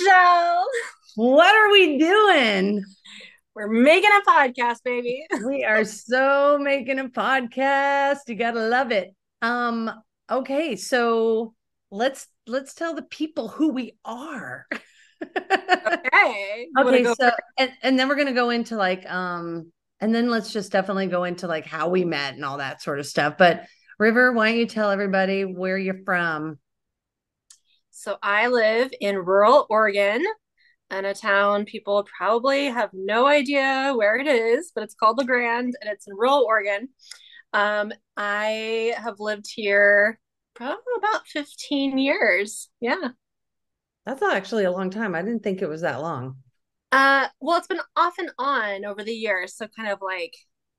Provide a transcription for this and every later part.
Michelle. What are we doing? We're making a podcast, baby. We are so making a podcast. You gotta love it. Okay, so let's tell the people who we are. Okay. So and then we're gonna go into and then let's just definitely go into like how we met and all that sort of stuff. But River, why don't you tell everybody where you're from? So I live in rural Oregon in a town people probably have no idea where it is, but it's called La Grande and it's in rural Oregon. I have lived here probably about 15 years. Yeah. That's actually a long time. I didn't think it was that long. Well, it's been off and on over the years. So kind of like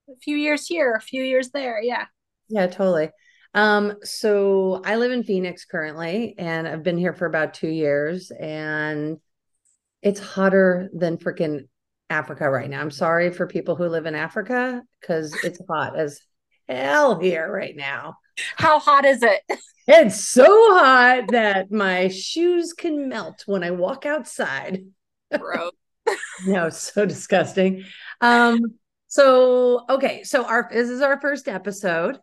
a few years here, a few years there. Yeah. Yeah, totally. So I live in Phoenix currently, and I've been here for about 2 years, and it's hotter than freaking Africa right now. I'm sorry for people who live in Africa, because it's hot as hell here right now. How hot is it? It's so hot that my shoes can melt when I walk outside. Bro. No, so disgusting. This is our first episode.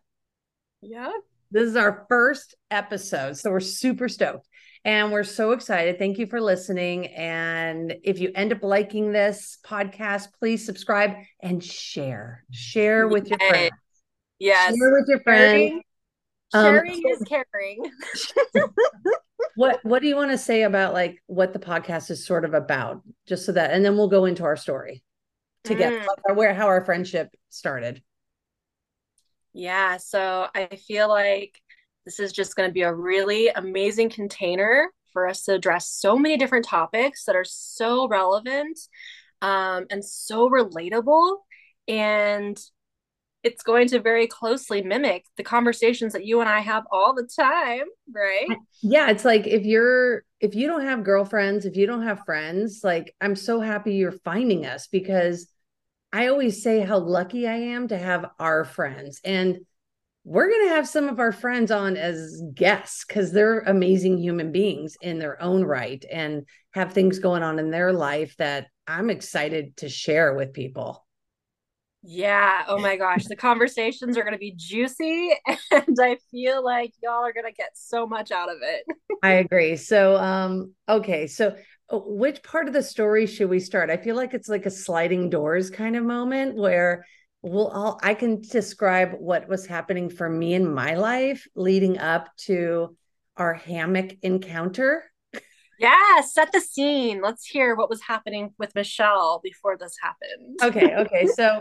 Yeah. This is our first episode. So we're super stoked and we're so excited. Thank you for listening. And if you end up liking this podcast, please subscribe and share. Share with your friends. Yes. Share with your friends. Sharing is caring. What do you want to say about like what the podcast is sort of about? Just so that, and then we'll go into our story together, how our friendship started. Yeah, so I feel like this is just going to be a really amazing container for us to address so many different topics that are so relevant and so relatable. And it's going to very closely mimic the conversations that you and I have all the time, right? Yeah, it's like if you don't have girlfriends, if you don't have friends, like I'm so happy you're finding us, because I always say how lucky I am to have our friends, and we're going to have some of our friends on as guests because they're amazing human beings in their own right and have things going on in their life that I'm excited to share with people. Yeah. Oh my gosh. The conversations are going to be juicy, and I feel like y'all are going to get so much out of it. I agree. So, okay. So which part of the story should we start? I feel like it's like a sliding doors kind of moment where I can describe what was happening for me in my life leading up to our hammock encounter. Yeah, set the scene. Let's hear what was happening with Michelle before this happened. Okay. So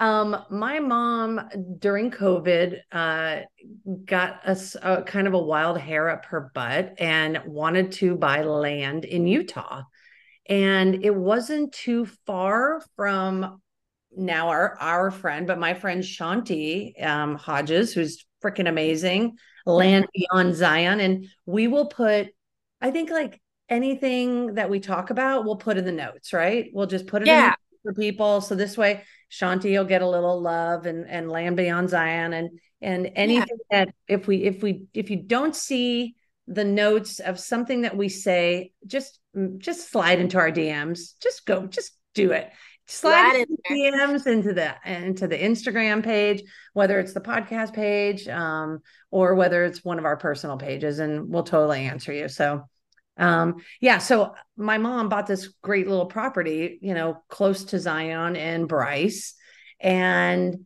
my mom during COVID got us a kind of a wild hair up her butt and wanted to buy land in Utah. And it wasn't too far from now our friend, but my friend Shanti Hodges, who's freaking amazing, Land Beyond Zion. And we will put, I think like anything that we talk about, we'll put in the notes, right? We'll just put it in for people. So this way, Shanti will get a little love and Land Beyond Zion and anything that if you don't see the notes of something that we say, just slide into our DMs, just do it. Slide into the DMs, into the Instagram page, whether it's the podcast page, or whether it's one of our personal pages, and we'll totally answer you. So, so my mom bought this great little property, close to Zion and Bryce. And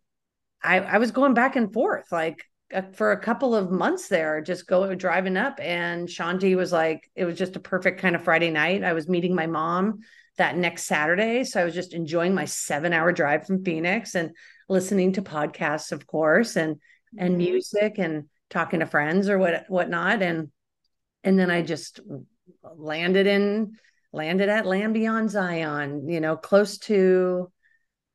I was going back and forth, like for a couple of months there, just driving up. And Shanti was like, it was just a perfect kind of Friday night. I was meeting my mom that next Saturday. So I was just enjoying my 7-hour drive from Phoenix and listening to podcasts, of course, and music and talking to friends or whatnot. And then I just landed at Land Beyond Zion, close to,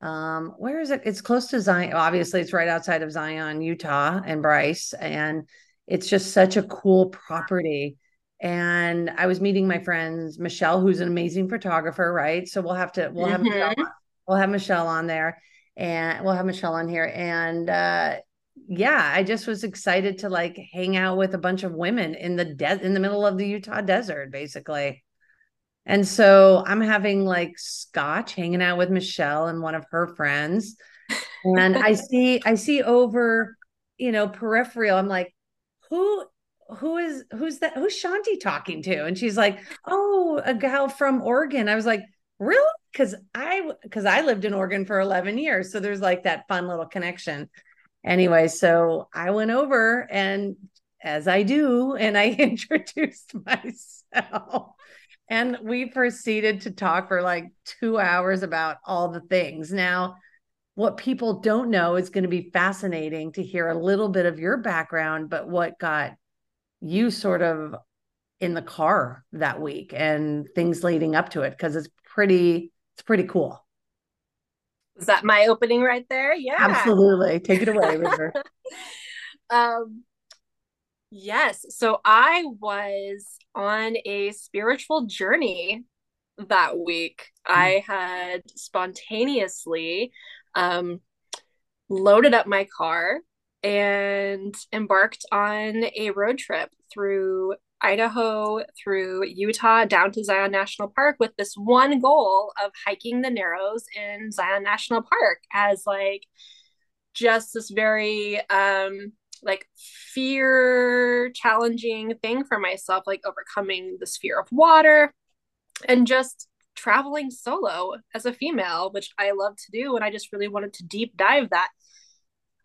where is it? It's close to Zion. Obviously it's right outside of Zion, Utah and Bryce. And it's just such a cool property. And I was meeting my friends, Michelle, who's an amazing photographer, right? So we'll have Michelle on there, and we'll have Michelle on here. And, I just was excited to like hang out with a bunch of women in the middle of the Utah desert, basically. And so I'm having like scotch, hanging out with Michelle and one of her friends. And I see over, you know, peripheral. I'm like, who's Shanti talking to? And she's like, oh, a gal from Oregon. I was like, really? Cause I lived in Oregon for 11 years. So there's like that fun little connection. Anyway, so I went over, and as I do, and I introduced myself. And we proceeded to talk for like 2 hours about all the things. Now, what people don't know is going to be fascinating to hear a little bit of your background, but what got you sort of in the car that week and things leading up to it, because it's pretty cool. Is that my opening right there? Yeah. Absolutely. Take it away, River. Yes. So I was on a spiritual journey that week. Mm-hmm. I had spontaneously loaded up my car and embarked on a road trip through Idaho, through Utah, down to Zion National Park, with this one goal of hiking the Narrows in Zion National Park as like just this very like fear challenging thing for myself, like overcoming this fear of water and just traveling solo as a female, which I love to do. And I just really wanted to deep dive that.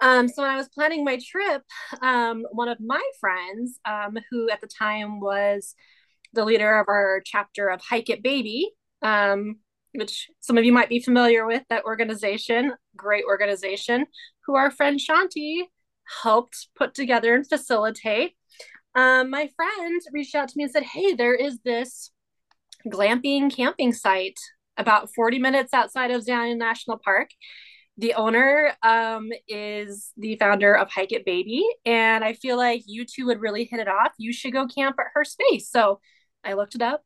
So when I was planning my trip, one of my friends, who at the time was the leader of our chapter of Hike It Baby, which some of you might be familiar with, that organization, great organization, who our friend Shanti helped put together and facilitate. My friend reached out to me and said, hey, there is this glamping camping site about 40 minutes outside of Zion National Park. The owner is the founder of Hike It Baby, and I feel like you two would really hit it off. You should go camp at her space. So I looked it up.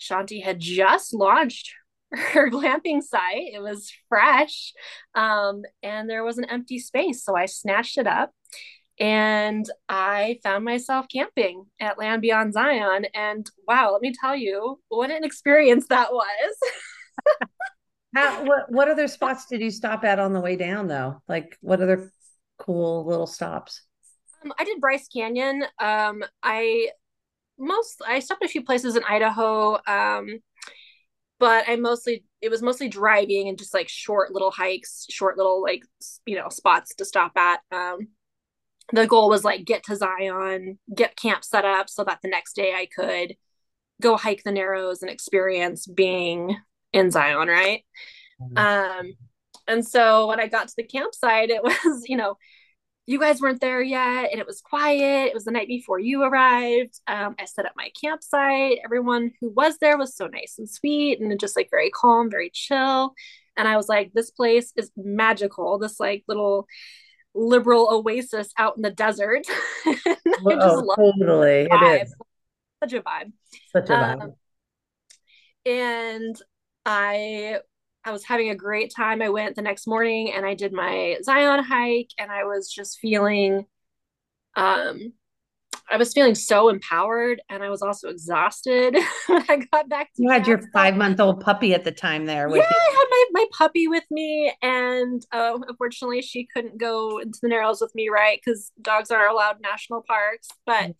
Shanti had just launched her glamping site. It was fresh, and there was an empty space. So I snatched it up, and I found myself camping at Land Beyond Zion. And wow, let me tell you, what an experience that was. What other spots did you stop at on the way down, though? Like, what other cool little stops? I did Bryce Canyon. I stopped a few places in Idaho, but it was mostly driving and just like short little hikes, short little like, you know, spots to stop at. The goal was like get to Zion, get camp set up so that the next day I could go hike the Narrows and experience being in Zion, right? And so when I got to the campsite, it was, you know, you guys weren't there yet, and it was quiet. It was the night before you arrived. I set up my campsite. Everyone who was there was so nice and sweet, and just like very calm, very chill. And I was like, this place is magical. This like little liberal oasis out in the desert. Totally. It is such a vibe. And I was having a great time. I went the next morning and I did my Zion hike, and I was just feeling, so empowered, and I was also exhausted when I got back to you camp. Had your 5-month-old puppy at the time there. Yeah, I had my puppy with me, and unfortunately she couldn't go into the Narrows with me, right? Because dogs aren't allowed in national parks. But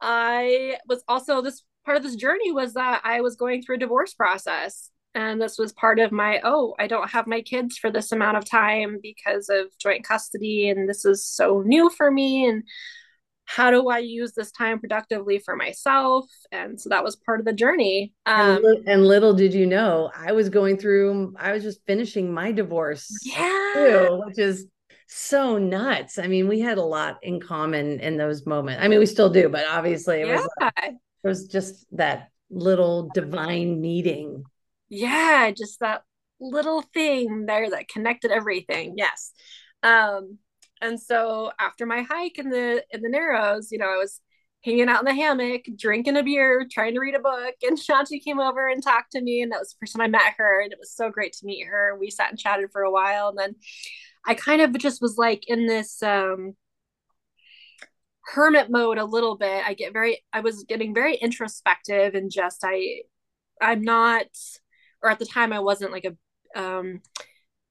I was also part of this journey was that I was going through a divorce process, and this was part of my, I don't have my kids for this amount of time because of joint custody, and this is so new for me, and how do I use this time productively for myself? And so that was part of the journey. And little did you know, I was just finishing my divorce too, which is so nuts. I mean, we had a lot in common in those moments. I mean, we still do, but obviously it was it was just that little divine meeting. Yeah, just that little thing there that connected everything. Yes. And so after my hike in the Narrows, you know, I was hanging out in the hammock, drinking a beer, trying to read a book, and Shanti came over and talked to me, and that was the first time I met her, and it was so great to meet her. We sat and chatted for a while, and then I kind of just was like in this hermit mode a little bit. I was getting very introspective and just, at the time I wasn't like I'm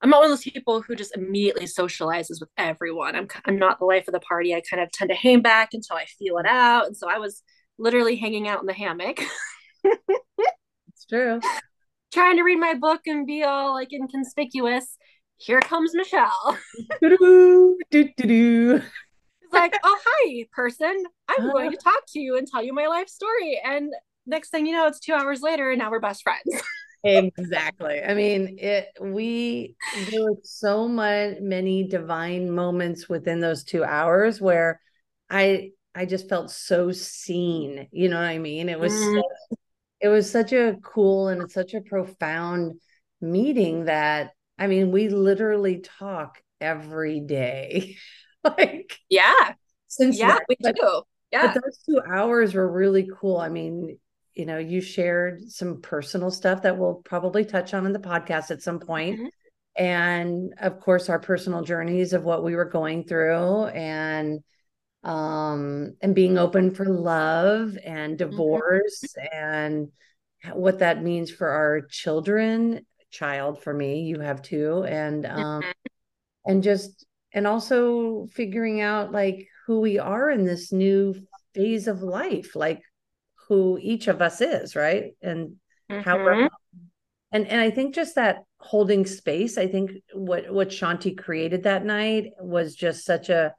not one of those people who just immediately socializes with everyone. I'm not the life of the party. I kind of tend to hang back until I feel it out. And so I was literally hanging out in the hammock. It's true. Trying to read my book and be all like inconspicuous. Here comes Michelle. Do-do-do, do-do-do. It's like, oh, hi, person. I'm going to talk to you and tell you my life story. And next thing you know, it's 2 hours later and now we're best friends. Exactly. I mean, there were so many divine moments within those 2 hours where I just felt so seen. You know what I mean? It was such a cool and such a profound meeting that, I mean, we literally talk every day. We do. Yeah. But those 2 hours were really cool. I mean, you know, you shared some personal stuff that we'll probably touch on in the podcast at some point. Mm-hmm. And of course, our personal journeys of what we were going through and being open for love and divorce, mm-hmm. and what that means for our children, for me, you have two, and also figuring out like who we are in this new phase of life, like who each of us is, right? And mm-hmm. how we're, and I think just that holding space, I think what Shanti created that night was just such a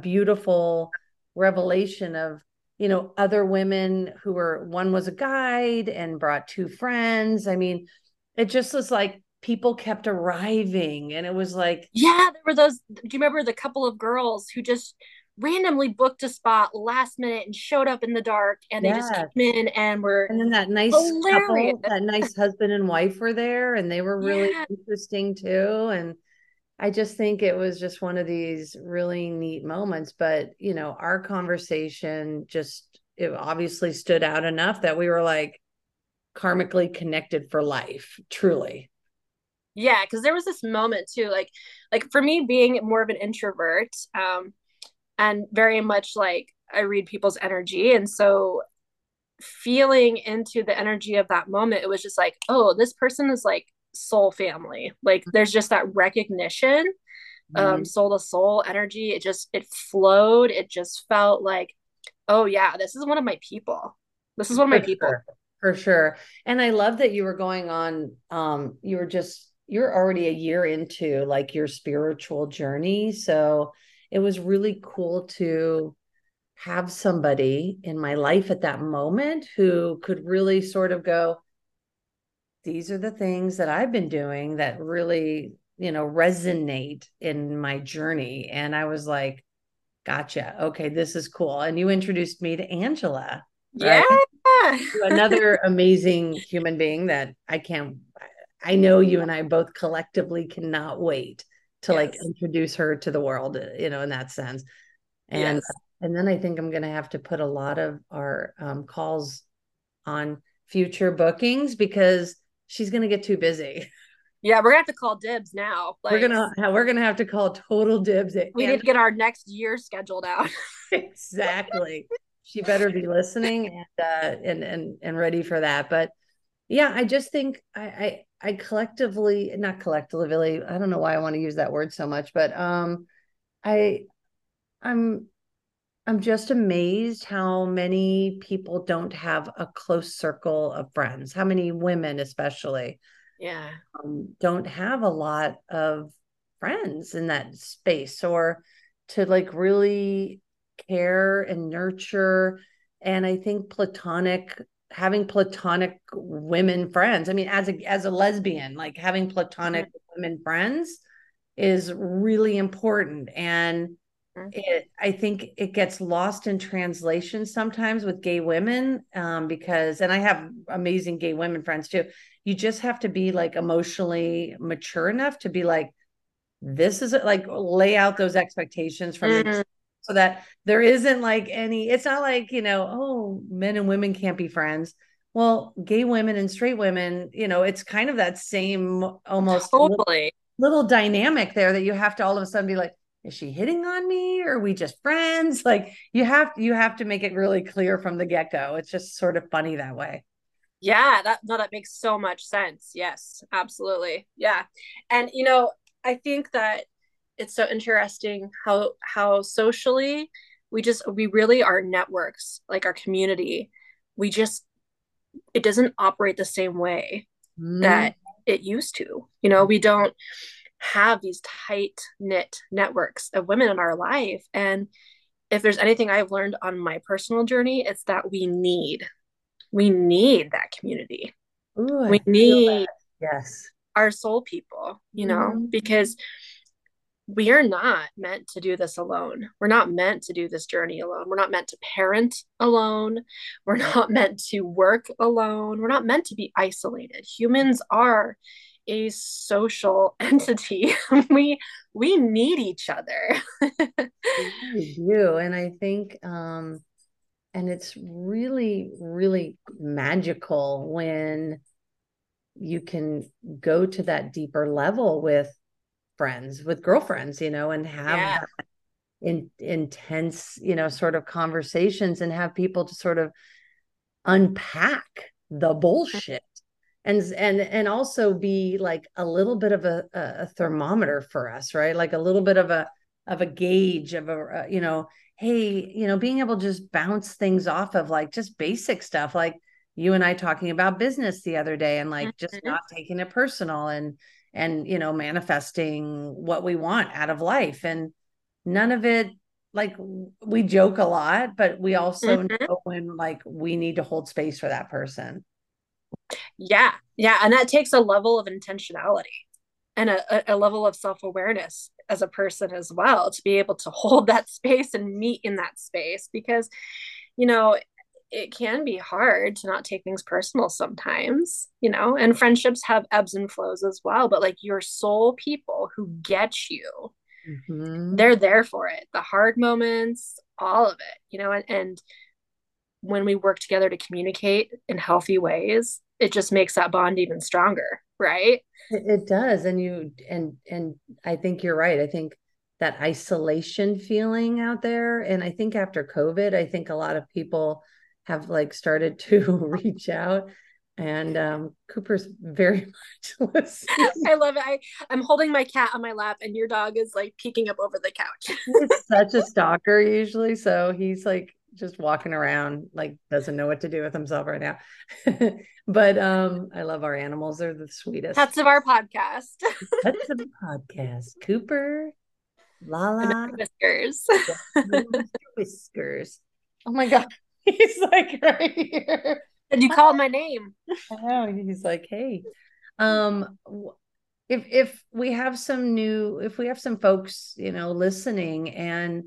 beautiful revelation of, you know, other women who were, one was a guide and brought two friends. I mean, it just was like people kept arriving, and it was like, yeah, there were those, do you remember the couple of girls who just randomly booked a spot last minute and showed up in the dark, and they just came in and were, and then that nice hilarious couple, that nice husband and wife were there, and they were really interesting too. And I just think it was just one of these really neat moments, but you know, our conversation it obviously stood out enough that we were like karmically connected for life, truly. Yeah. Cause there was this moment too, like for me being more of an introvert, and very much like I read people's energy. And so feeling into the energy of that moment, it was just like, oh, this person is like soul family. Like there's just that recognition, soul to soul energy. It flowed. It just felt like, oh yeah, this is one of my people. For sure. And I love that you were going on, you're already a year into like your spiritual journey. So it was really cool to have somebody in my life at that moment who could really sort of go, these are the things that I've been doing that really, you know, resonate in my journey. And I was like, gotcha. Okay, this is cool. And you introduced me to Angela. Right? Yeah. Another amazing human being that I know you and I both collectively cannot wait to like introduce her to the world, you know, in that sense. And, and then I think I'm going to have to put a lot of our calls on future bookings because she's going to get too busy. Yeah. We're gonna have to call dibs now. Like, we're going to have to call total dibs. We need to get our next year scheduled out. Exactly. She better be listening and ready for that. But yeah, I just think I not collectively, I don't know why I want to use that word so much, but I'm just amazed how many people don't have a close circle of friends. How many women, especially, don't have a lot of friends in that space or to like really care and nurture. And I think having platonic women friends, I mean, as a lesbian, like having platonic women friends is really important. And I think it gets lost in translation sometimes with gay women, because I have amazing gay women friends too. You just have to be like emotionally mature enough to be like, this is like, lay out those expectations from the so that there isn't like it's not like, you know, oh, men and women can't be friends. Well, gay women and straight women, you know, it's kind of that same almost totally little dynamic there that you have to all of a sudden be like, is she hitting on me? Or are we just friends? Like you have to make it really clear from the get-go. It's just sort of funny that way. Yeah. That makes so much sense. Yes, absolutely. Yeah. And, you know, I think that it's so interesting how socially we really, our networks, like our community, it doesn't operate the same way that it used to. You know, we don't have these tight knit networks of women in our life. And if there's anything I've learned on my personal journey, it's that we need that community. Ooh, we need our soul people, you know, because we are not meant to do this alone. We're not meant to do this journey alone. We're not meant to parent alone. We're not meant to work alone. We're not meant to be isolated. Humans are a social entity. We need each other. We do. And I think, and it's really, really magical when you can go to that deeper level with friends, with girlfriends, you know, and have that intense, you know, sort of conversations, and have people to sort of unpack the bullshit and also be like a little bit of a thermometer for us, right? Like a little bit of a gauge of a, you know, hey, you know, being able to just bounce things off of, like, just basic stuff, like you and I talking about business the other day, and like just not taking it personal, and, you know, manifesting what we want out of life. And none of it, like, we joke a lot, but we also know when, like, we need to hold space for that person. Yeah. Yeah. And that takes a level of intentionality and a level of self-awareness as a person as well, to be able to hold that space and meet in that space, because, you know, it can be hard to not take things personal sometimes, you know, and friendships have ebbs and flows as well. But like your soul people who get you, they're there for it. The hard moments, all of it, you know, and when we work together to communicate in healthy ways, it just makes that bond even stronger. Right. It does. And and I think you're right. I think that isolation feeling out there. And I think after COVID, I think a lot of people have like started to reach out, and Cooper's very much listening. I love it. I'm holding my cat on my lap and your dog is like peeking up over the couch. He's such a stalker usually. So he's like just walking around, like doesn't know what to do with himself right now. But I love our animals. They're the sweetest. Pets of our podcast. Pets of the podcast. Cooper, Lala. Whiskers. Whiskers. Oh my God. He's like right here. And you called my name. I know. He's like, hey, if we have some folks, you know, listening, and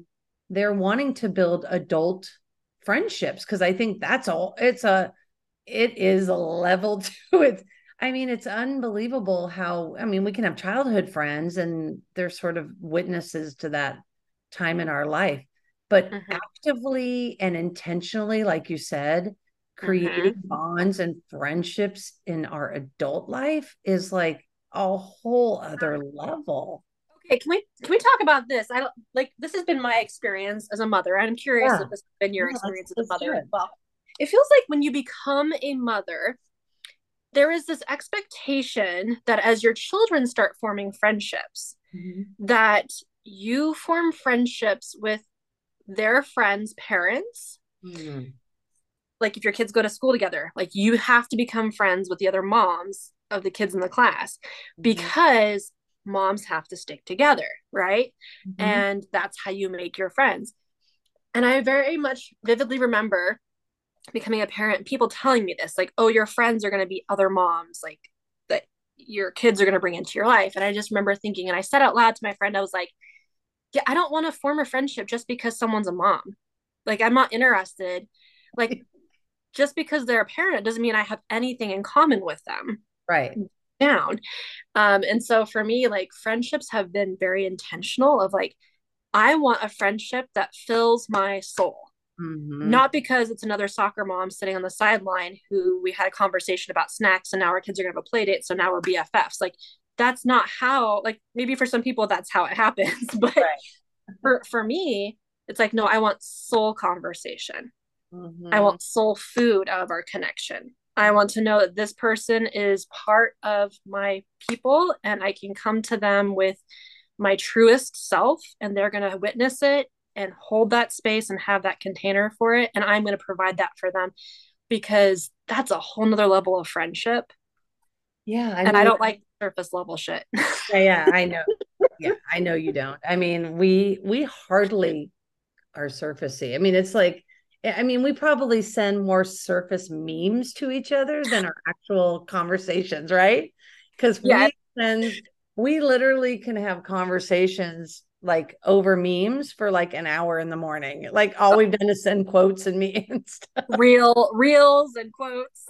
they're wanting to build adult friendships, because I think that's all. It is a level to it. I mean, it's unbelievable how, I mean, we can have childhood friends and they're sort of witnesses to that time in our life. But actively and intentionally, like you said, creating bonds and friendships in our adult life is like a whole other level. Okay, can we talk about this? I don't, like, this has been my experience as a mother. I'm curious if this has been your experience as a mother as well. It feels like when you become a mother, there is this expectation that as your children start forming friendships, that you form friendships with their friends' parents. Like if your kids go to school together, like you have to become friends with the other moms of the kids in the class, because moms have to stick together, right? And that's how you make your friends. And I very much vividly remember becoming a parent, people telling me this, like, oh, your friends are going to be other moms, like that your kids are going to bring into your life. And I just remember thinking, and I said out loud to my friend, I was like, yeah, I don't want to form a friendship just because someone's a mom. Like, I'm not interested. Like, just because they're a parent doesn't mean I have anything in common with them. Right. Down. And so for me, like, friendships have been very intentional of like, I want a friendship that fills my soul. Not because it's another soccer mom sitting on the sideline who we had a conversation about snacks and now our kids are going to have a play date. So now we're BFFs. Like, that's not how, like, maybe for some people that's how it happens, but For me, it's like, no, I want soul conversation. Mm-hmm. I want soul food out of our connection. I want to know that this person is part of my people and I can come to them with my truest self and they're going to witness it and hold that space and have that container for it. And I'm going to provide that for them, because that's a whole nother level of friendship. Yeah. I mean, I don't like surface level shit. Yeah, I know. Yeah, I know you don't. I mean, we hardly are surfacey. I mean, it's like, I mean, we probably send more surface memes to each other than our actual conversations, right? Because we literally can have conversations like over memes for like an hour in the morning. Like all we've done is send quotes and memes. Reels and quotes.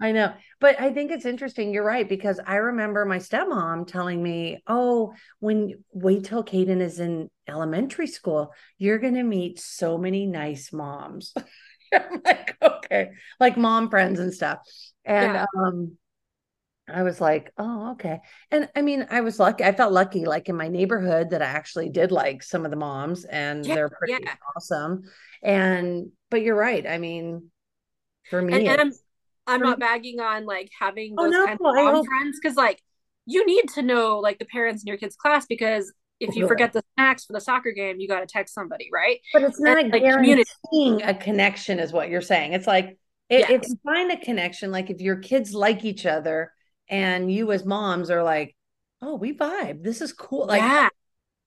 I know. But I think it's interesting. You're right. Because I remember my stepmom telling me, oh, wait till Kaden is in elementary school, you're going to meet so many nice moms. I'm like, okay. Like mom friends and stuff. And, I was like, oh, okay. And I mean, I was lucky. I felt lucky, like in my neighborhood, that I actually did like some of the moms, and they're pretty awesome. And, but you're right. I mean, for me, I'm not bagging on like having those kind of mom friends, because like you need to know like the parents in your kids' class, because if you forget the snacks for the soccer game, you got to text somebody, right? But it's not guaranteeing a connection, is what you're saying. It's like if you find a connection, like if your kids like each other and you as moms are like, oh, we vibe, this is cool. Like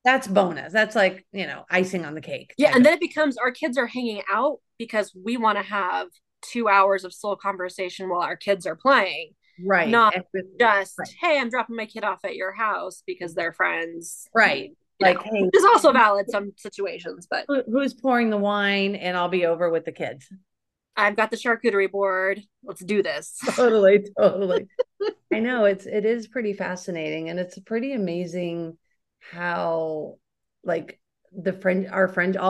that's bonus. That's like, you know, icing on the cake. Yeah, and then it becomes our kids are hanging out because we want to have 2 hours of soul conversation while our kids are playing, right? Not just, hey, I'm dropping my kid off at your house because they're friends, right? Like, hey, which is also valid some situations, but who's pouring the wine and I'll be over with the kids. I've got the charcuterie board. Let's do this. Totally. I know it is pretty fascinating, and it's pretty amazing how like all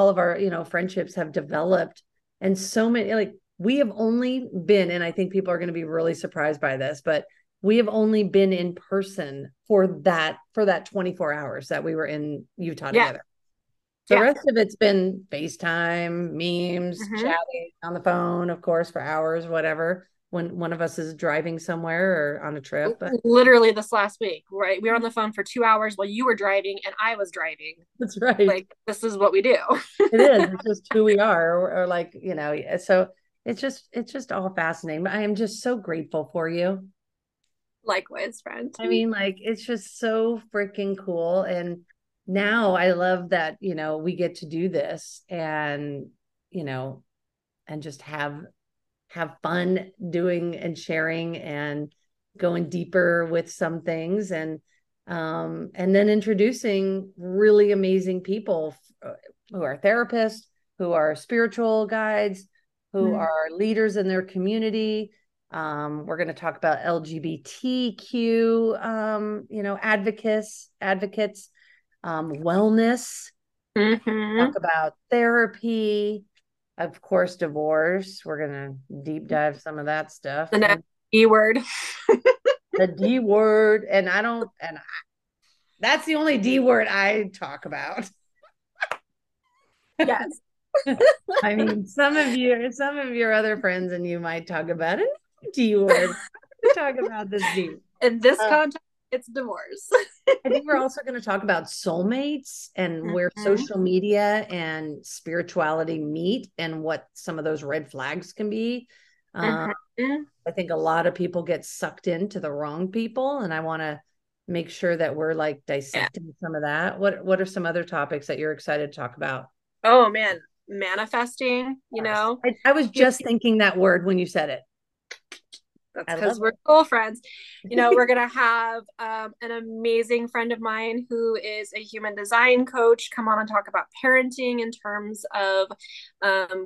of our friendships have developed, and so many we have only been, and I think people are going to be really surprised by this, but we have only been in person for that 24 hours that we were in Utah together. The rest of it's been FaceTime, memes, chatting on the phone, of course, for hours, whatever, when one of us is driving somewhere or on a trip. Literally this last week, right? We were on the phone for 2 hours while you were driving and I was driving. That's right. Like, this is what we do. It is. It's just who we are. Or like, you know, so... It's just all fascinating. But I am just so grateful for you. Likewise, friend. I mean, like, it's just so freaking cool. And now I love that, you know, we get to do this and, you know, and just have fun doing and sharing and going deeper with some things, and then introducing really amazing people who are therapists, who are spiritual guides, who are leaders in their community. We're going to talk about LGBTQ, advocates, wellness, talk about therapy, of course, divorce. We're going to deep dive some of that stuff. The D word. The D word. That's the only D word I talk about. Yes. I mean, some of your other friends and you might talk about it. D word. Talk about this D. In this context, it's divorce. I think we're also going to talk about soulmates and where social media and spirituality meet and what some of those red flags can be. I think a lot of people get sucked into the wrong people, and I want to make sure that we're like dissecting some of that. What are some other topics that you're excited to talk about? Oh man. Manifesting, you know, I was just thinking that word when you said it. That's because we're cool friends. You know, we're gonna have an amazing friend of mine who is a human design coach come on and talk about parenting in terms of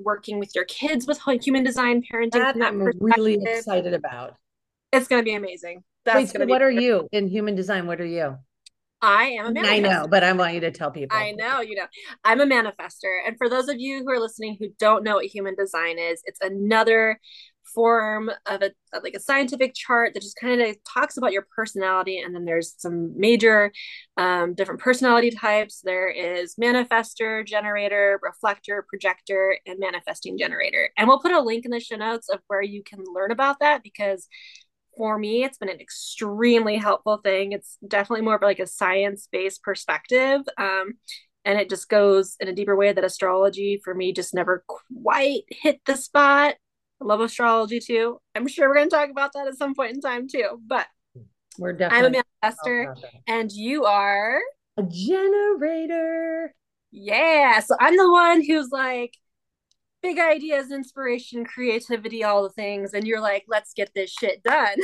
working with your kids with human design parenting. I'm really excited about. It's gonna be amazing. What are you in human design? What are you? I am a manifester. I know, but I want you to tell people. I know, you know, I'm a manifester. And for those of you who are listening who don't know what human design is, it's another form of a scientific chart that just kind of talks about your personality. And then there's some major different personality types. There is manifestor, generator, reflector, projector, and manifesting generator. And we'll put a link in the show notes of where you can learn about that, because for me, it's been an extremely helpful thing. It's definitely more of like a science-based perspective. And it just goes in a deeper way that astrology for me just never quite hit the spot. I love astrology too. I'm sure we're going to talk about that at some point in time too, but we're definitely, I'm a manifestor and you are a generator. Yeah. So I'm the one who's like big ideas, inspiration, creativity, all the things. And you're like, let's get this shit done.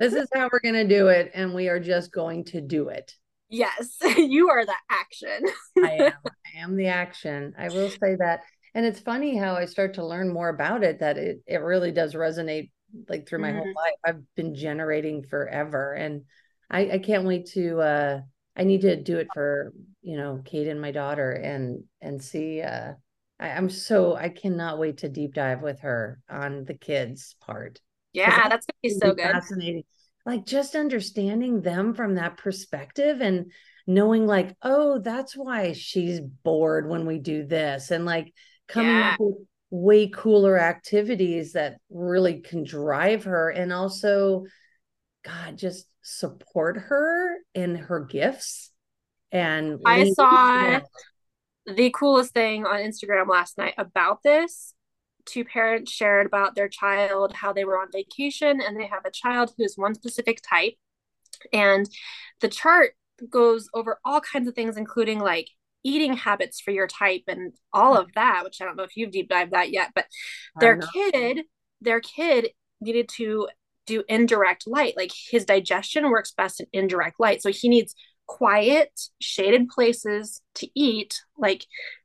This is how we're going to do it. And we are just going to do it. Yes, you are the action. I am the action. I will say that. And it's funny how I start to learn more about it, that it really does resonate like through my whole life. I've been generating forever, and I can't wait to, I need to do it for, Kate and my daughter and see, I cannot wait to deep dive with her on the kids part. Yeah, that's going to be so good. Fascinating. Like just understanding them from that perspective and knowing like, oh, that's why she's bored when we do this. And like coming up with way cooler activities that really can drive her and also, God, just support her in her gifts. And I saw the coolest thing on Instagram last night about this. Two parents shared about their child, how they were on vacation, and they have a child who is one specific type. And the chart goes over all kinds of things, including like eating habits for your type and all of that, which I don't know if you've deep dived that yet, but their kid needed to do indirect light. Like his digestion works best in indirect light. So he needs quiet, shaded places to eat, like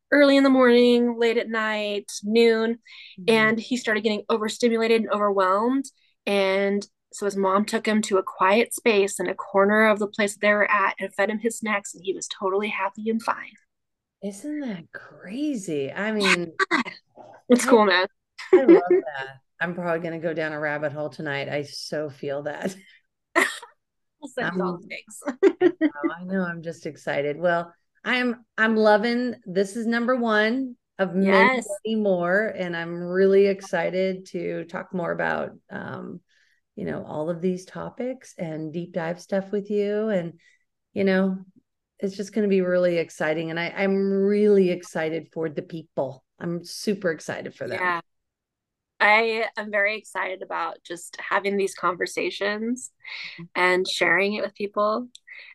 early in the morning, late at night, noon. And he started getting overstimulated and overwhelmed. And so his mom took him to a quiet space in a corner of the place that they were at and fed him his snacks. And he was totally happy and fine. Isn't that crazy? I mean, it's cool, man. I love that. I'm probably going to go down a rabbit hole tonight. I so feel that. We'll send all the things. I know. I'm just excited. Well, I'm loving, this is number one of many more. And I'm really excited to talk more about, all of these topics and deep dive stuff with you. And, it's just going to be really exciting. And I'm really excited for the people. I'm super excited for them. Yeah. I am very excited about just having these conversations and sharing it with people.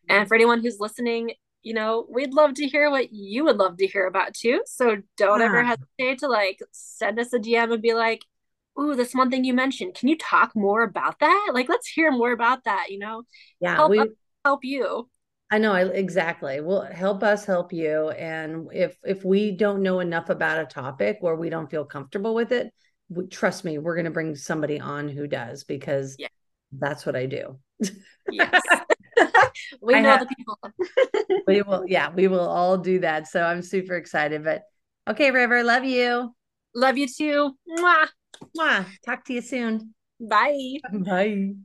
And for anyone who's listening, we'd love to hear what you would love to hear about too. So don't ever hesitate to like send us a DM and be like, ooh, this one thing you mentioned, can you talk more about that? Like, let's hear more about that, Yeah. Help you. I know. Exactly. Well, help us help you. And if we don't know enough about a topic or we don't feel comfortable with it, trust me, we're going to bring somebody on who does, because that's what I do. Yes. We know the people. we will all do that. So I'm super excited. But okay, River, love you. Love you too. Mwah. Mwah. Talk to you soon. Bye. Bye.